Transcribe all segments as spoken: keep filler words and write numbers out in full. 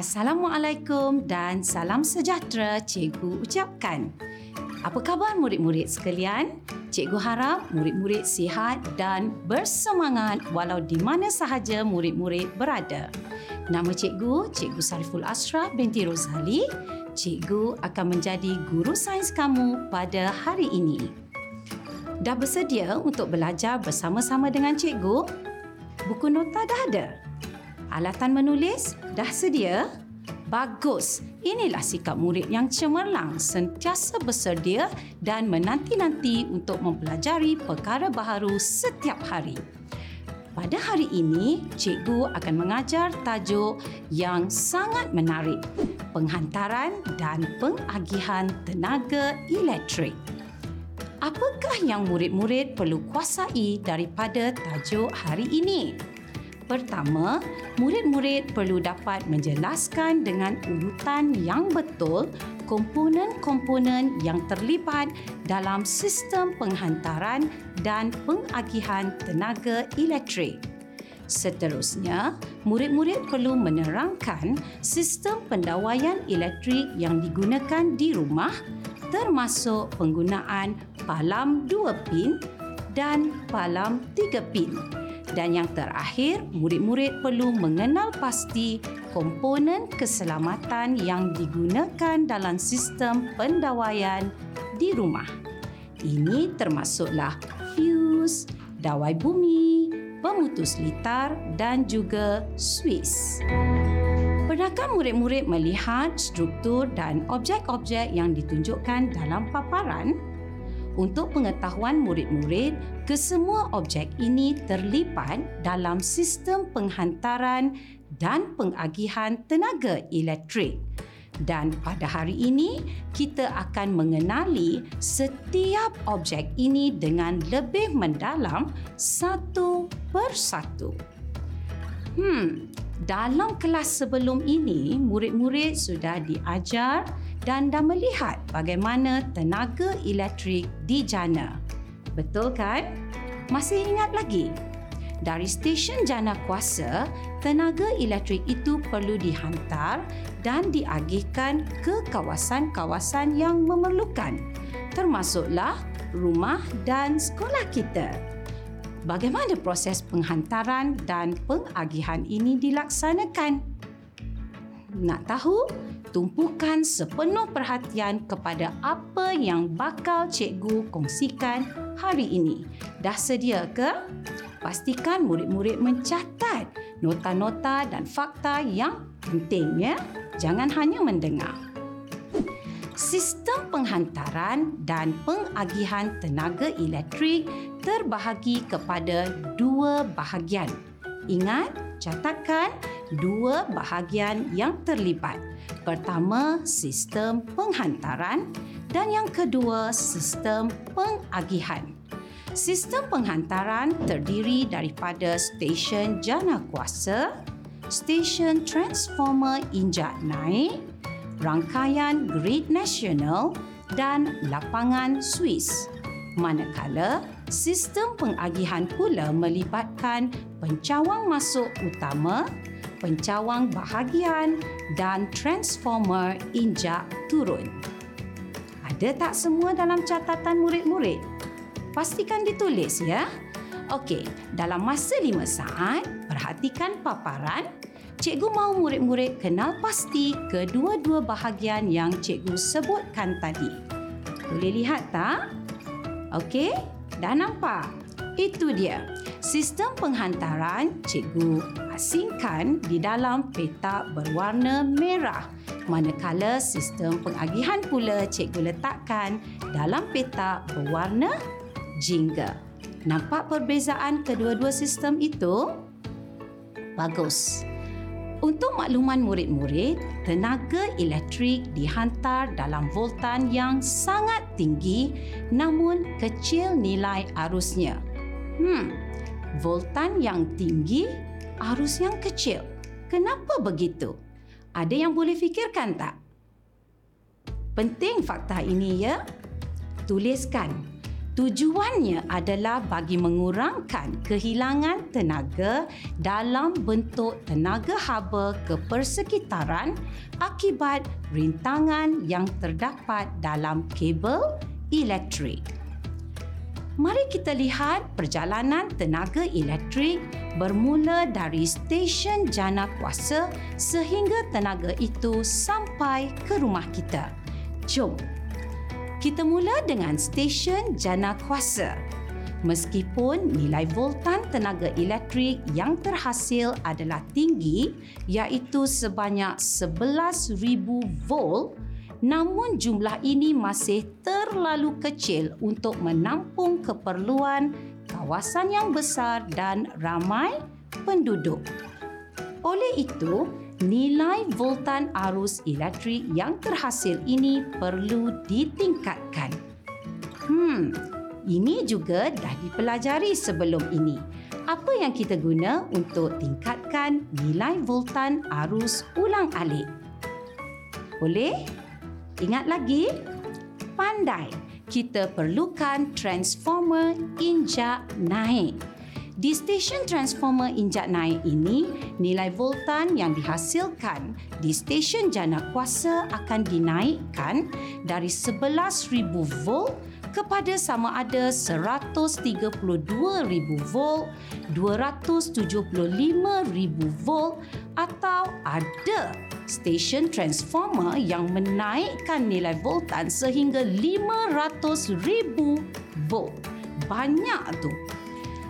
Assalamualaikum dan salam sejahtera cikgu ucapkan. Apa khabar murid-murid sekalian? Cikgu harap murid-murid sihat dan bersemangat walau di mana sahaja murid-murid berada. Nama cikgu, Cikgu Sariful Asra binti Rozali. Cikgu akan menjadi guru sains kamu pada hari ini. Dah bersedia untuk belajar bersama-sama dengan cikgu? Buku nota dah ada? Alatan menulis dah sedia? Bagus. Inilah sikap murid yang cemerlang, sentiasa bersedia dan menanti-nanti untuk mempelajari perkara baharu setiap hari. Pada hari ini, cikgu akan mengajar tajuk yang sangat menarik, penghantaran dan pengagihan tenaga elektrik. Apakah yang murid-murid perlu kuasai daripada tajuk hari ini? Pertama, murid-murid perlu dapat menjelaskan dengan urutan yang betul komponen-komponen yang terlibat dalam sistem penghantaran dan pengagihan tenaga elektrik. Seterusnya, murid-murid perlu menerangkan sistem pendawaian elektrik yang digunakan di rumah, termasuk penggunaan palam dua pin dan palam tiga pin. Dan yang terakhir, murid-murid perlu mengenal pasti komponen keselamatan yang digunakan dalam sistem pendawaian di rumah. Ini termasuklah fuse, dawai bumi, pemutus litar dan juga suis. Pernahkah murid-murid melihat struktur dan objek-objek yang ditunjukkan dalam paparan? Untuk pengetahuan murid-murid, kesemua objek ini terlibat dalam sistem penghantaran dan pengagihan tenaga elektrik. Dan pada hari ini, kita akan mengenali setiap objek ini dengan lebih mendalam satu persatu. Hmm, dalam kelas sebelum ini, murid-murid sudah diajar dan dah melihat bagaimana tenaga elektrik dijana. Betul kan? Masih ingat lagi? Dari stesen jana kuasa, tenaga elektrik itu perlu dihantar dan diagihkan ke kawasan-kawasan yang memerlukan, termasuklah rumah dan sekolah kita. Bagaimana proses penghantaran dan pengagihan ini dilaksanakan? Nak tahu? Tumpukan sepenuh perhatian kepada apa yang bakal cikgu kongsikan hari ini. Dah sedia ke? Pastikan murid-murid mencatat nota-nota dan fakta yang penting, ya. Jangan hanya mendengar. Sistem penghantaran dan pengagihan tenaga elektrik terbahagi kepada dua bahagian. Ingat, catatkan dua bahagian yang terlibat. Pertama, sistem penghantaran dan yang kedua, sistem pengagihan. Sistem penghantaran terdiri daripada stesen jana kuasa, stesen transformer injak naik, rangkaian grid nasional dan lapangan suis. Manakala, sistem pengagihan pula melibatkan pencawang masuk utama, pencawang bahagian dan transformer injak turun. Ada tak semua dalam catatan murid-murid? Pastikan ditulis, ya. Okey, dalam masa lima saat, perhatikan paparan. Cikgu mahu murid-murid kenal pasti kedua-dua bahagian yang cikgu sebutkan tadi. Boleh lihat tak? Okey, dah nampak? Itu dia. Sistem penghantaran cikgu asingkan di dalam petak berwarna merah, manakala sistem pengagihan pula cikgu letakkan dalam petak berwarna jingga. Nampak perbezaan kedua-dua sistem itu? Bagus. Untuk makluman murid-murid, tenaga elektrik dihantar dalam voltan yang sangat tinggi namun kecil nilai arusnya. Hmm. Voltan yang tinggi, arus yang kecil. Kenapa begitu? Ada yang boleh fikirkan tak? Penting fakta ini, ya. Tuliskan. Tujuannya adalah bagi mengurangkan kehilangan tenaga dalam bentuk tenaga haba ke persekitaran akibat rintangan yang terdapat dalam kabel elektrik. Mari kita lihat perjalanan tenaga elektrik bermula dari stesen jana kuasa sehingga tenaga itu sampai ke rumah kita. Jom! Kita mula dengan stesen jana kuasa. Meskipun nilai voltan tenaga elektrik yang terhasil adalah tinggi iaitu sebanyak sebelas ribu volt, namun jumlah ini masih terlalu kecil untuk menampung keperluan kawasan yang besar dan ramai penduduk. Oleh itu, nilai voltan arus elektrik yang terhasil ini perlu ditingkatkan. Hmm, ini juga dah dipelajari sebelum ini. Apa yang kita guna untuk tingkatkan nilai voltan arus ulang-alik? Boleh? Ingat lagi? Pandai. Kita perlukan transformer injak naik. Di stesen transformer injak naik ini, nilai voltan yang dihasilkan di stesen jana kuasa akan dinaikkan dari sebelas ribu volt kepada sama ada seratus tiga puluh dua ribu volt, dua ratus tujuh puluh lima ribu volt atau ada stesen transformer yang menaikkan nilai voltan sehingga lima ratus ribu volt. Banyak tu.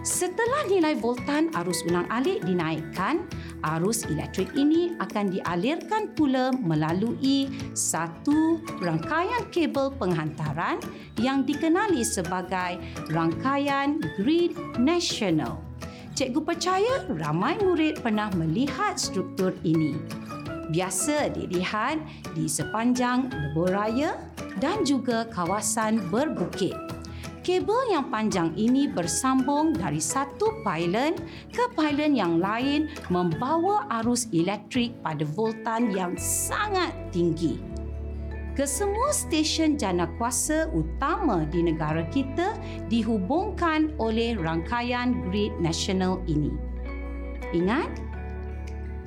Setelah nilai voltan arus ulang-alik dinaikkan, arus elektrik ini akan dialirkan pula melalui satu rangkaian kabel penghantaran yang dikenali sebagai rangkaian grid nasional. Cikgu percaya ramai murid pernah melihat struktur ini. Biasa dilihat di sepanjang lebuh raya dan juga kawasan berbukit. Kabel yang panjang ini bersambung dari satu pylon ke pylon yang lain membawa arus elektrik pada voltan yang sangat tinggi. Kesemua stesen jana kuasa utama di negara kita dihubungkan oleh rangkaian grid nasional ini. Ingat,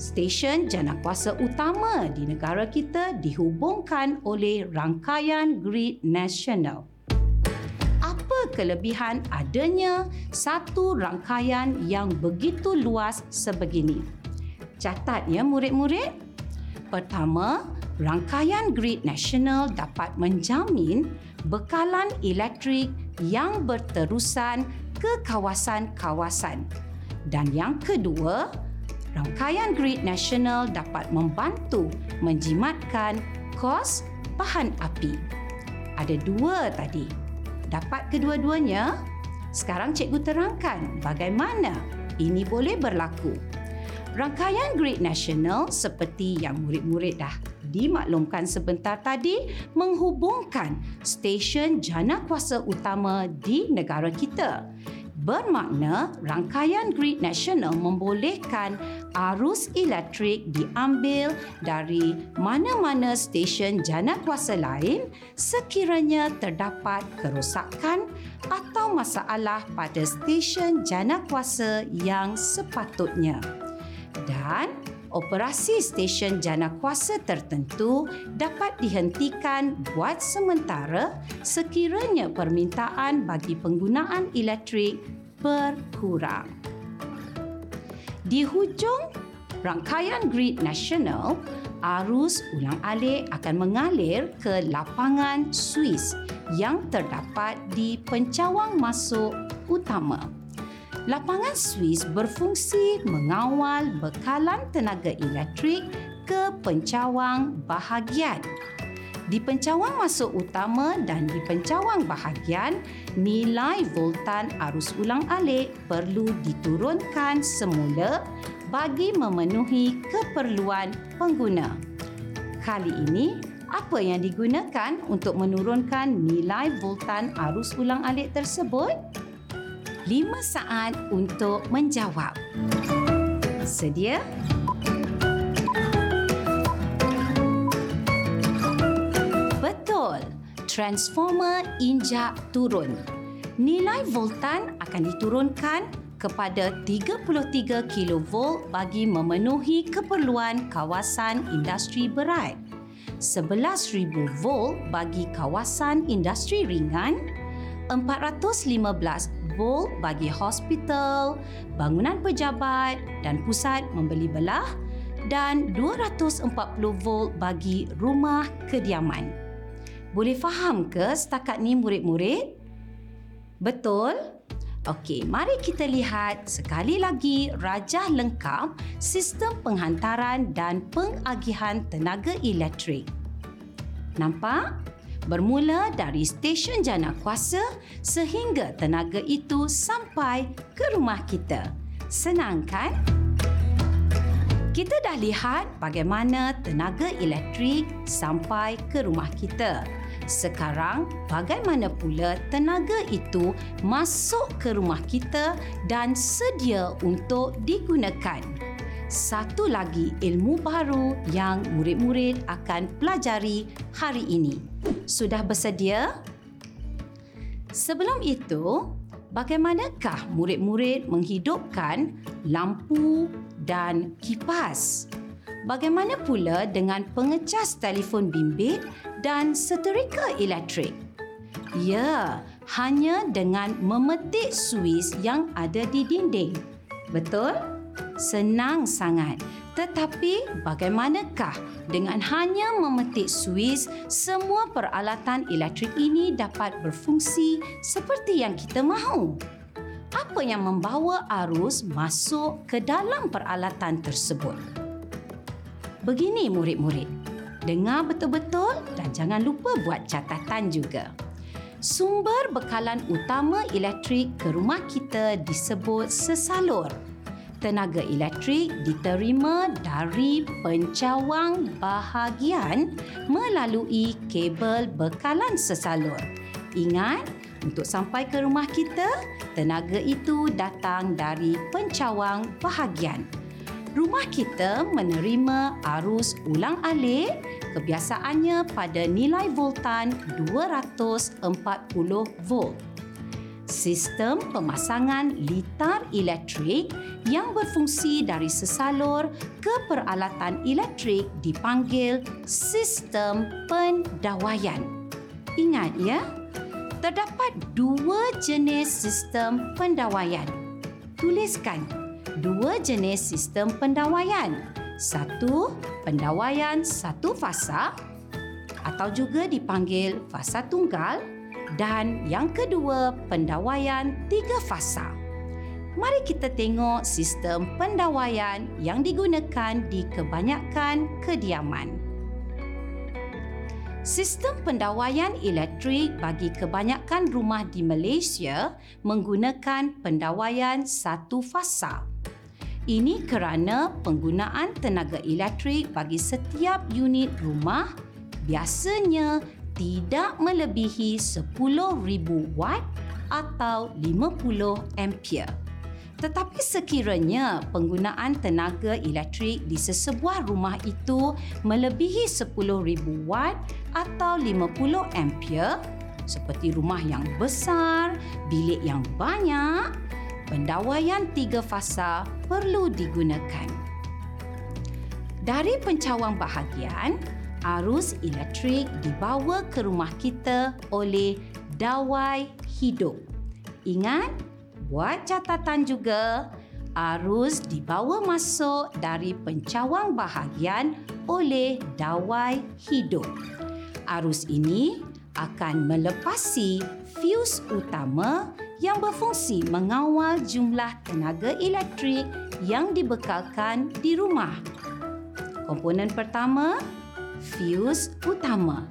stesen jana kuasa utama di negara kita dihubungkan oleh rangkaian grid nasional. Kelebihan adanya satu rangkaian yang begitu luas sebegini. Catat ya murid-murid. Pertama, rangkaian grid nasional dapat menjamin bekalan elektrik yang berterusan ke kawasan-kawasan. Dan yang kedua, rangkaian grid nasional dapat membantu menjimatkan kos bahan api. Ada dua tadi. Dapat kedua-duanya? Sekarang cikgu terangkan bagaimana ini boleh berlaku. Rangkaian grid nasional seperti yang murid-murid dah dimaklumkan sebentar tadi menghubungkan stesen jana kuasa utama di negara kita. Bermakna rangkaian grid nasional membolehkan arus elektrik diambil dari mana-mana stesen jana kuasa lain sekiranya terdapat kerosakan atau masalah pada stesen jana kuasa yang sepatutnya. Dan operasi stesen jana kuasa tertentu dapat dihentikan buat sementara sekiranya permintaan bagi penggunaan elektrik berkurang. Di hujung rangkaian grid nasional, arus ulang-alik akan mengalir ke lapangan suis yang terdapat di pencawang masuk utama. Lapangan suis berfungsi mengawal bekalan tenaga elektrik ke pencawang bahagian. Di pencawang masuk utama dan di pencawang bahagian, nilai voltan arus ulang-alik perlu diturunkan semula bagi memenuhi keperluan pengguna. Kali ini, apa yang digunakan untuk menurunkan nilai voltan arus ulang-alik tersebut? lima saat untuk menjawab. Sedia? Betul. Transformer injak turun. nilai voltan akan diturunkan kepada tiga puluh tiga kilovolt bagi memenuhi keperluan kawasan industri berat, sebelas ribu volt bagi kawasan industri ringan, empat ratus lima belas volt bagi hospital, bangunan pejabat dan pusat membeli belah dan dua ratus empat puluh volt bagi rumah kediaman. Boleh faham ke setakat ni murid-murid? Betul? Okey, mari kita lihat sekali lagi rajah lengkap sistem penghantaran dan pengagihan tenaga elektrik. Nampak? Bermula dari stesen jana kuasa sehingga tenaga itu sampai ke rumah kita. Senang kan? Kita dah lihat bagaimana tenaga elektrik sampai ke rumah kita. Sekarang, bagaimana pula tenaga itu masuk ke rumah kita dan sedia untuk digunakan? Satu lagi ilmu baru yang murid-murid akan pelajari hari ini. Sudah bersedia? Sebelum itu, bagaimanakah murid-murid menghidupkan lampu dan kipas? Bagaimana pula dengan pengecas telefon bimbit dan seterika elektrik? Ya, hanya dengan memetik suis yang ada di dinding. Betul? Senang sangat. Tetapi bagaimanakah dengan hanya memetik suis, semua peralatan elektrik ini dapat berfungsi seperti yang kita mahu? Apa yang membawa arus masuk ke dalam peralatan tersebut? Begini murid-murid, dengar betul-betul dan jangan lupa buat catatan juga. Sumber bekalan utama elektrik ke rumah kita disebut sesalur. Tenaga elektrik diterima dari pencawang bahagian melalui kabel bekalan sesalur. Ingat, untuk sampai ke rumah kita, tenaga itu datang dari pencawang bahagian. Rumah kita menerima arus ulang-alik, kebiasaannya pada nilai voltan dua ratus empat puluh volt. Sistem pemasangan litar elektrik yang berfungsi dari sesalur ke peralatan elektrik dipanggil sistem pendawaian. Ingat ya, terdapat dua jenis sistem pendawaian. Tuliskan dua jenis sistem pendawaian. Satu, pendawaian satu fasa atau juga dipanggil fasa tunggal, dan yang kedua, pendawaian tiga fasa. Mari kita tengok sistem pendawaian yang digunakan di kebanyakan kediaman. Sistem pendawaian elektrik bagi kebanyakan rumah di Malaysia menggunakan pendawaian satu fasa. Ini kerana penggunaan tenaga elektrik bagi setiap unit rumah biasanya tidak melebihi sepuluh ribu watt atau lima puluh ampere. Tetapi sekiranya penggunaan tenaga elektrik di sesebuah rumah itu melebihi sepuluh ribu watt atau lima puluh ampere, seperti rumah yang besar, bilik yang banyak, pendawaian tiga fasa perlu digunakan. Dari pencawang bahagian, arus elektrik dibawa ke rumah kita oleh dawai hidup. Ingat, buat catatan juga, arus dibawa masuk dari pencawang bahagian oleh dawai hidup. Arus ini akan melepasi fius utama yang berfungsi mengawal jumlah tenaga elektrik yang dibekalkan di rumah. Komponen pertama, fius utama.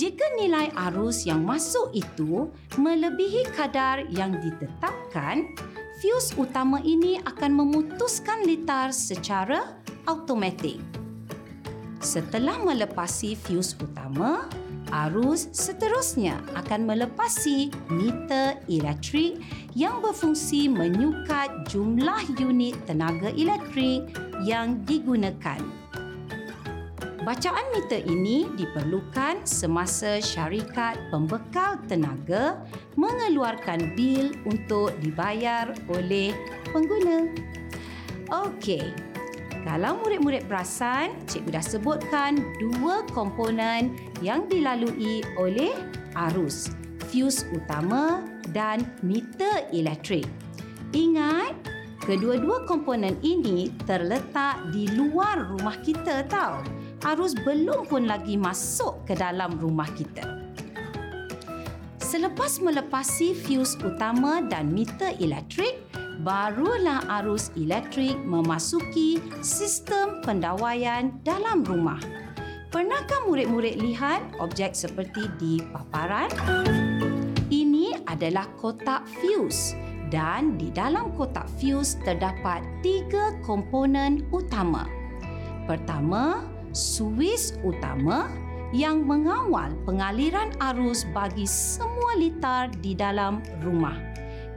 Jika nilai arus yang masuk itu melebihi kadar yang ditetapkan, fius utama ini akan memutuskan litar secara automatik. Setelah melepasi fius utama, arus seterusnya akan melepasi meter elektrik yang berfungsi menyukat jumlah unit tenaga elektrik yang digunakan. Bacaan meter ini diperlukan semasa syarikat pembekal tenaga mengeluarkan bil untuk dibayar oleh pengguna. Okey, kalau murid-murid perasan, cikgu dah sebutkan dua komponen yang dilalui oleh arus, fuse utama dan meter elektrik. Ingat, kedua-dua komponen ini terletak di luar rumah kita tau. Arus belum pun lagi masuk ke dalam rumah kita. Selepas melepasi fuse utama dan meter elektrik, barulah arus elektrik memasuki sistem pendawaian dalam rumah. Pernahkah murid-murid lihat objek seperti di paparan? Ini adalah kotak fuse dan di dalam kotak fuse terdapat tiga komponen utama. Pertama, suis utama yang mengawal pengaliran arus bagi semua litar di dalam rumah.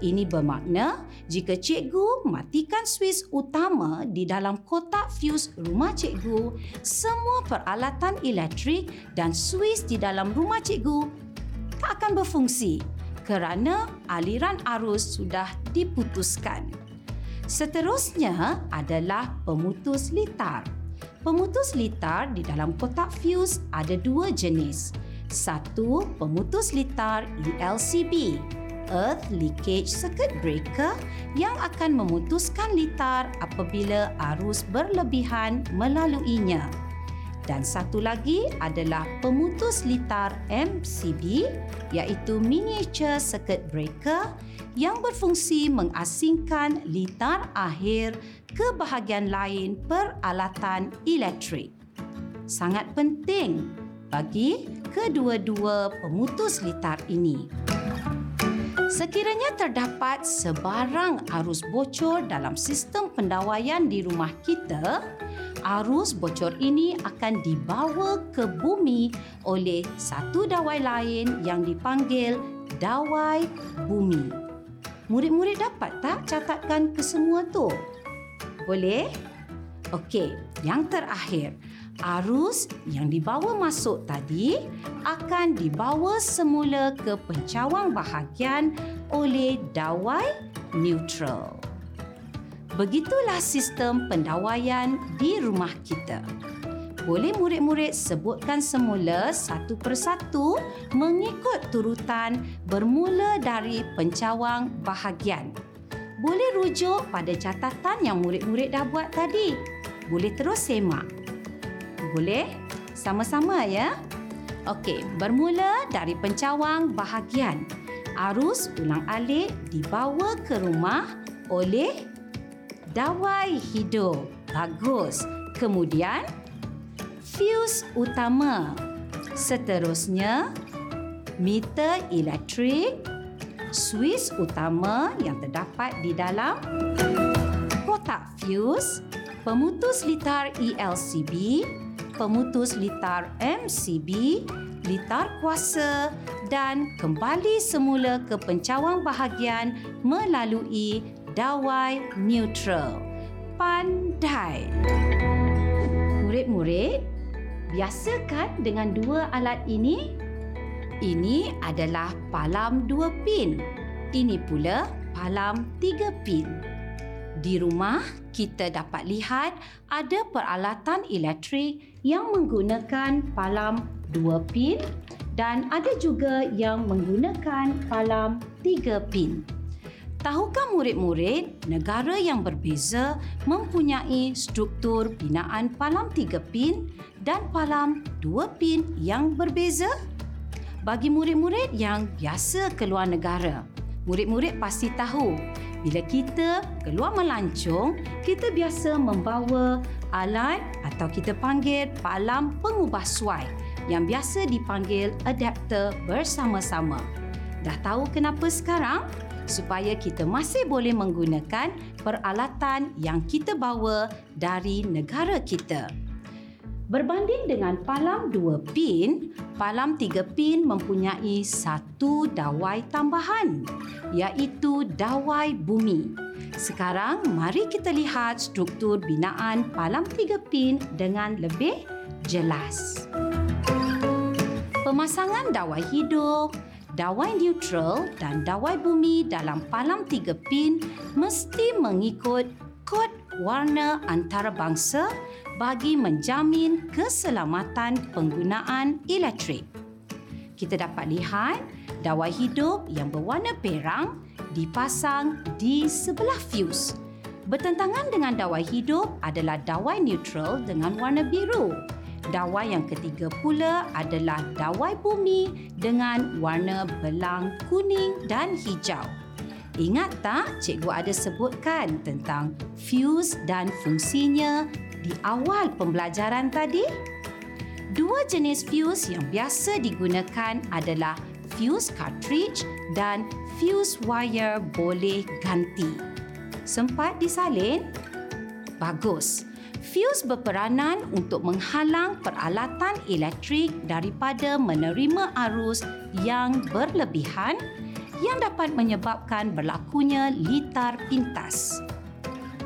Ini bermakna jika cikgu matikan suis utama di dalam kotak fuse rumah cikgu, semua peralatan elektrik dan suis di dalam rumah cikgu tak akan berfungsi kerana aliran arus sudah diputuskan. Seterusnya adalah pemutus litar. Pemutus litar di dalam kotak fuse ada dua jenis. Satu, pemutus litar E L C B, Earth Leakage Circuit Breaker, yang akan memutuskan litar apabila arus berlebihan melaluinya. Dan satu lagi adalah pemutus litar M C B, iaitu Miniature Circuit Breaker, yang berfungsi mengasingkan litar akhir ke bahagian lain peralatan elektrik. Sangat penting bagi kedua-dua pemutus litar ini. Sekiranya terdapat sebarang arus bocor dalam sistem pendawaian di rumah kita, arus bocor ini akan dibawa ke bumi oleh satu dawai lain yang dipanggil dawai bumi. Murid-murid dapat tak catatkan kesemua tu? Boleh? Okey, yang terakhir, arus yang dibawa masuk tadi akan dibawa semula ke pencawang bahagian oleh dawai neutral. Begitulah sistem pendawaian di rumah kita. Boleh murid-murid sebutkan semula satu persatu mengikut turutan bermula dari pencawang bahagian. Boleh rujuk pada catatan yang murid-murid dah buat tadi. Boleh terus semak. Boleh? Sama-sama ya? Okey, bermula dari pencawang bahagian. Arus ulang-alik dibawa ke rumah oleh dawai hijau. Bagus. Kemudian, fuse utama. Seterusnya, meter elektrik, suis utama yang terdapat di dalam kotak fuse, pemutus litar E L C B, pemutus litar M C B, litar kuasa dan kembali semula ke pencawang bahagian melalui dawai neutral. Pandai! Murid-murid, biasakan dengan dua alat ini. Ini adalah palam dua pin. Ini pula palam tiga pin. Di rumah, kita dapat lihat ada peralatan elektrik yang menggunakan palam dua pin dan ada juga yang menggunakan palam tiga pin. Tahukah murid-murid, negara yang berbeza mempunyai struktur binaan palam tiga pin dan palam dua pin yang berbeza? Bagi murid-murid yang biasa keluar negara, murid-murid pasti tahu. Bila kita keluar melancong, kita biasa membawa alat atau kita panggil palam pengubah suai yang biasa dipanggil adapter bersama-sama. Dah tahu kenapa sekarang? Supaya kita masih boleh menggunakan peralatan yang kita bawa dari negara kita. Berbanding dengan palam dua pin, palam tiga pin mempunyai satu dawai tambahan, iaitu dawai bumi. Sekarang, mari kita lihat struktur binaan palam tiga pin dengan lebih jelas. Pemasangan dawai hidup, dawai neutral dan dawai bumi dalam palam tiga pin mesti mengikut kod warna antarabangsa bagi menjamin keselamatan penggunaan elektrik. Kita dapat lihat dawai hidup yang berwarna perang dipasang di sebelah fuse. Bertentangan dengan dawai hidup adalah dawai neutral dengan warna biru. Dawai yang ketiga pula adalah dawai bumi dengan warna belang kuning dan hijau. Ingat tak, cikgu ada sebutkan tentang fuse dan fungsinya di awal pembelajaran tadi? Dua jenis fuse yang biasa digunakan adalah fuse cartridge dan fuse wire boleh ganti. Sempat disalin? Bagus. Fuse berperanan untuk menghalang peralatan elektrik daripada menerima arus yang berlebihan yang dapat menyebabkan berlakunya litar pintas.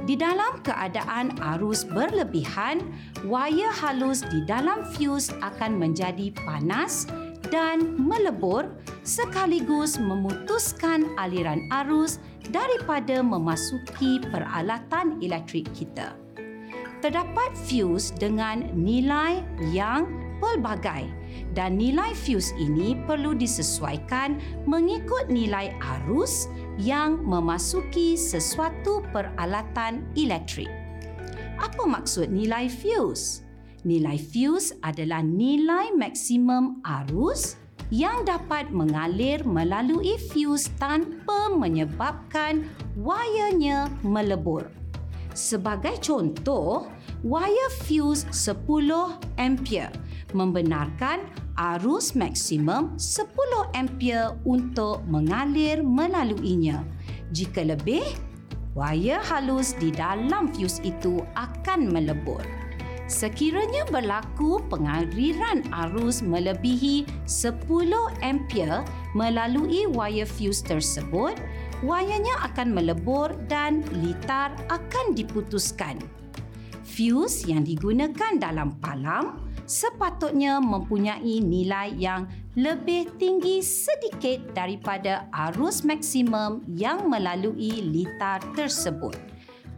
Di dalam keadaan arus berlebihan, wayar halus di dalam fuse akan menjadi panas dan melebur sekaligus memutuskan aliran arus daripada memasuki peralatan elektrik kita. Terdapat fuse dengan nilai yang pelbagai dan nilai fuse ini perlu disesuaikan mengikut nilai arus yang memasuki sesuatu peralatan elektrik. Apa maksud nilai fuse? Nilai fuse adalah nilai maksimum arus yang dapat mengalir melalui fuse tanpa menyebabkan wayarnya melebur. Sebagai contoh, wayar fuse sepuluh ampere membenarkan arus maksimum sepuluh ampere untuk mengalir melaluinya. Jika lebih, wayar halus di dalam fuse itu akan melebur. Sekiranya berlaku pengaliran arus melebihi sepuluh ampere melalui wayar fuse tersebut, wayarnya akan melebur dan litar akan diputuskan. Fuse yang digunakan dalam palam sepatutnya mempunyai nilai yang lebih tinggi sedikit daripada arus maksimum yang melalui litar tersebut.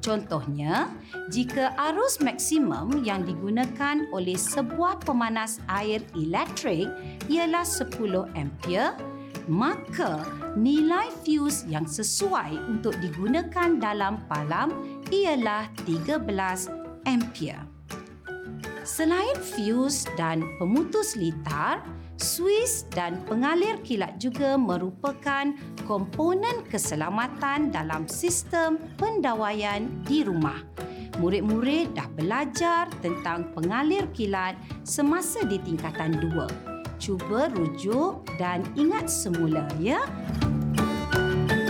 Contohnya, jika arus maksimum yang digunakan oleh sebuah pemanas air elektrik ialah sepuluh ampere, maka nilai fuse yang sesuai untuk digunakan dalam palam ialah tiga belas ampere. Selain fuse dan pemutus litar, suis dan pengalir kilat juga merupakan komponen keselamatan dalam sistem pendawaian di rumah. Murid-murid dah belajar tentang pengalir kilat semasa di tingkatan dua. Cuba rujuk dan ingat semula, ya.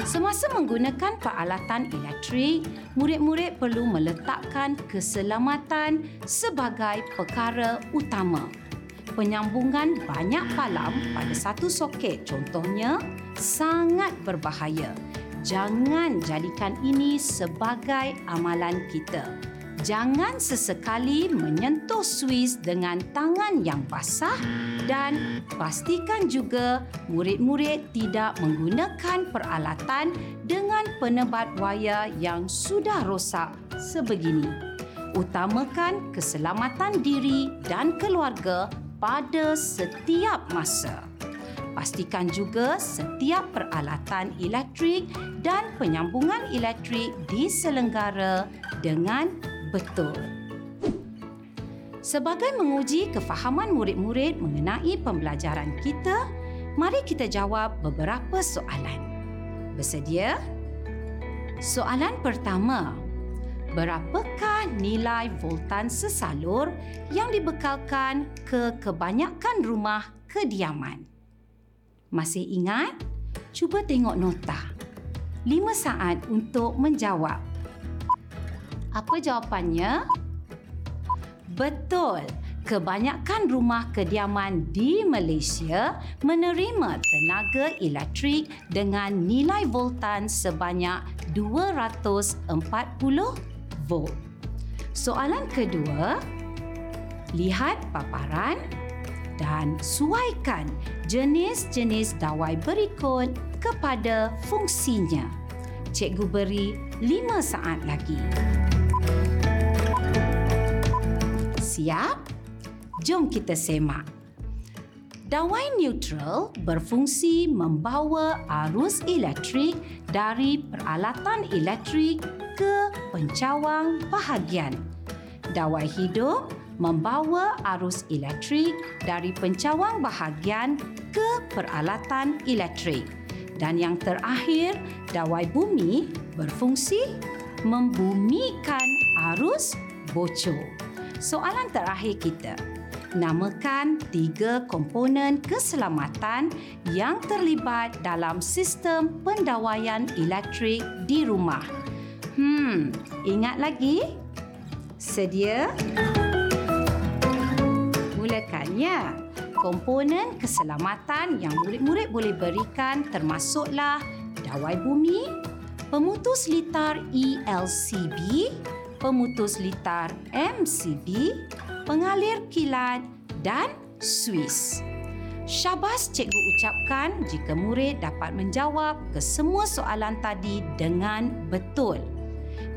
Semasa menggunakan peralatan elektrik, murid-murid perlu meletakkan keselamatan sebagai perkara utama. Penyambungan banyak palam pada satu soket, contohnya, sangat berbahaya. Jangan jadikan ini sebagai amalan kita. Jangan sesekali menyentuh suis dengan tangan yang basah dan pastikan juga murid-murid tidak menggunakan peralatan dengan penebat wayar yang sudah rosak sebegini. Utamakan keselamatan diri dan keluarga pada setiap masa. Pastikan juga setiap peralatan elektrik dan penyambungan elektrik diselenggara dengan betul. Sebagai menguji kefahaman murid-murid mengenai pembelajaran kita, mari kita jawab beberapa soalan. Bersedia? Soalan pertama, berapakah nilai voltan sesalur yang dibekalkan ke kebanyakan rumah kediaman? Masih ingat? Cuba tengok nota. lima saat untuk menjawab. Apa jawapannya? Betul. Kebanyakan rumah kediaman di Malaysia menerima tenaga elektrik dengan nilai voltan sebanyak dua ratus empat puluh volt. Soalan kedua, Lihat paparan dan suaikan jenis-jenis dawai berikut kepada fungsinya. Cikgu beri lima saat lagi. Siap? Jom kita semak. Dawai neutral berfungsi membawa arus elektrik dari peralatan elektrik ke pencawang bahagian. Dawai hidup membawa arus elektrik dari pencawang bahagian ke peralatan elektrik. Dan yang terakhir, dawai bumi berfungsi membumikan arus bocor. Soalan terakhir kita. Namakan tiga komponen keselamatan yang terlibat dalam sistem pendawaian elektrik di rumah. Hmm, ingat lagi? Sedia? Mulakan ya. Komponen keselamatan yang murid-murid boleh berikan termasuklah dawai bumi, pemutus litar E L C B, pemutus litar M C B, pengalir kilat dan suis. Syabas cikgu ucapkan jika murid dapat menjawab kesemua soalan tadi dengan betul.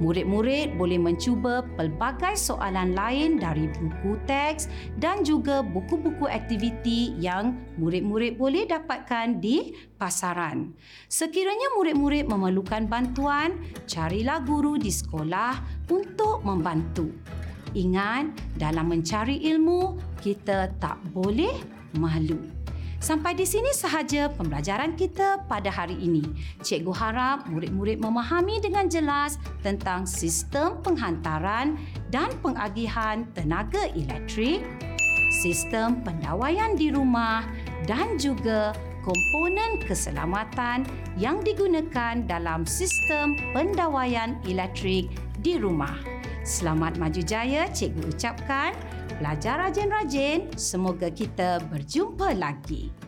Murid-murid boleh mencuba pelbagai soalan lain dari buku teks dan juga buku-buku aktiviti yang murid-murid boleh dapatkan di pasaran. Sekiranya murid-murid memerlukan bantuan, carilah guru di sekolah untuk membantu. Ingat, dalam mencari ilmu, kita tak boleh malu. Sampai di sini sahaja pembelajaran kita pada hari ini. Cikgu harap murid-murid memahami dengan jelas tentang sistem penghantaran dan pengagihan tenaga elektrik, sistem pendawaian di rumah dan juga komponen keselamatan yang digunakan dalam sistem pendawaian elektrik di rumah. Selamat maju jaya, cikgu ucapkan. Belajar rajin-rajin, semoga kita berjumpa lagi.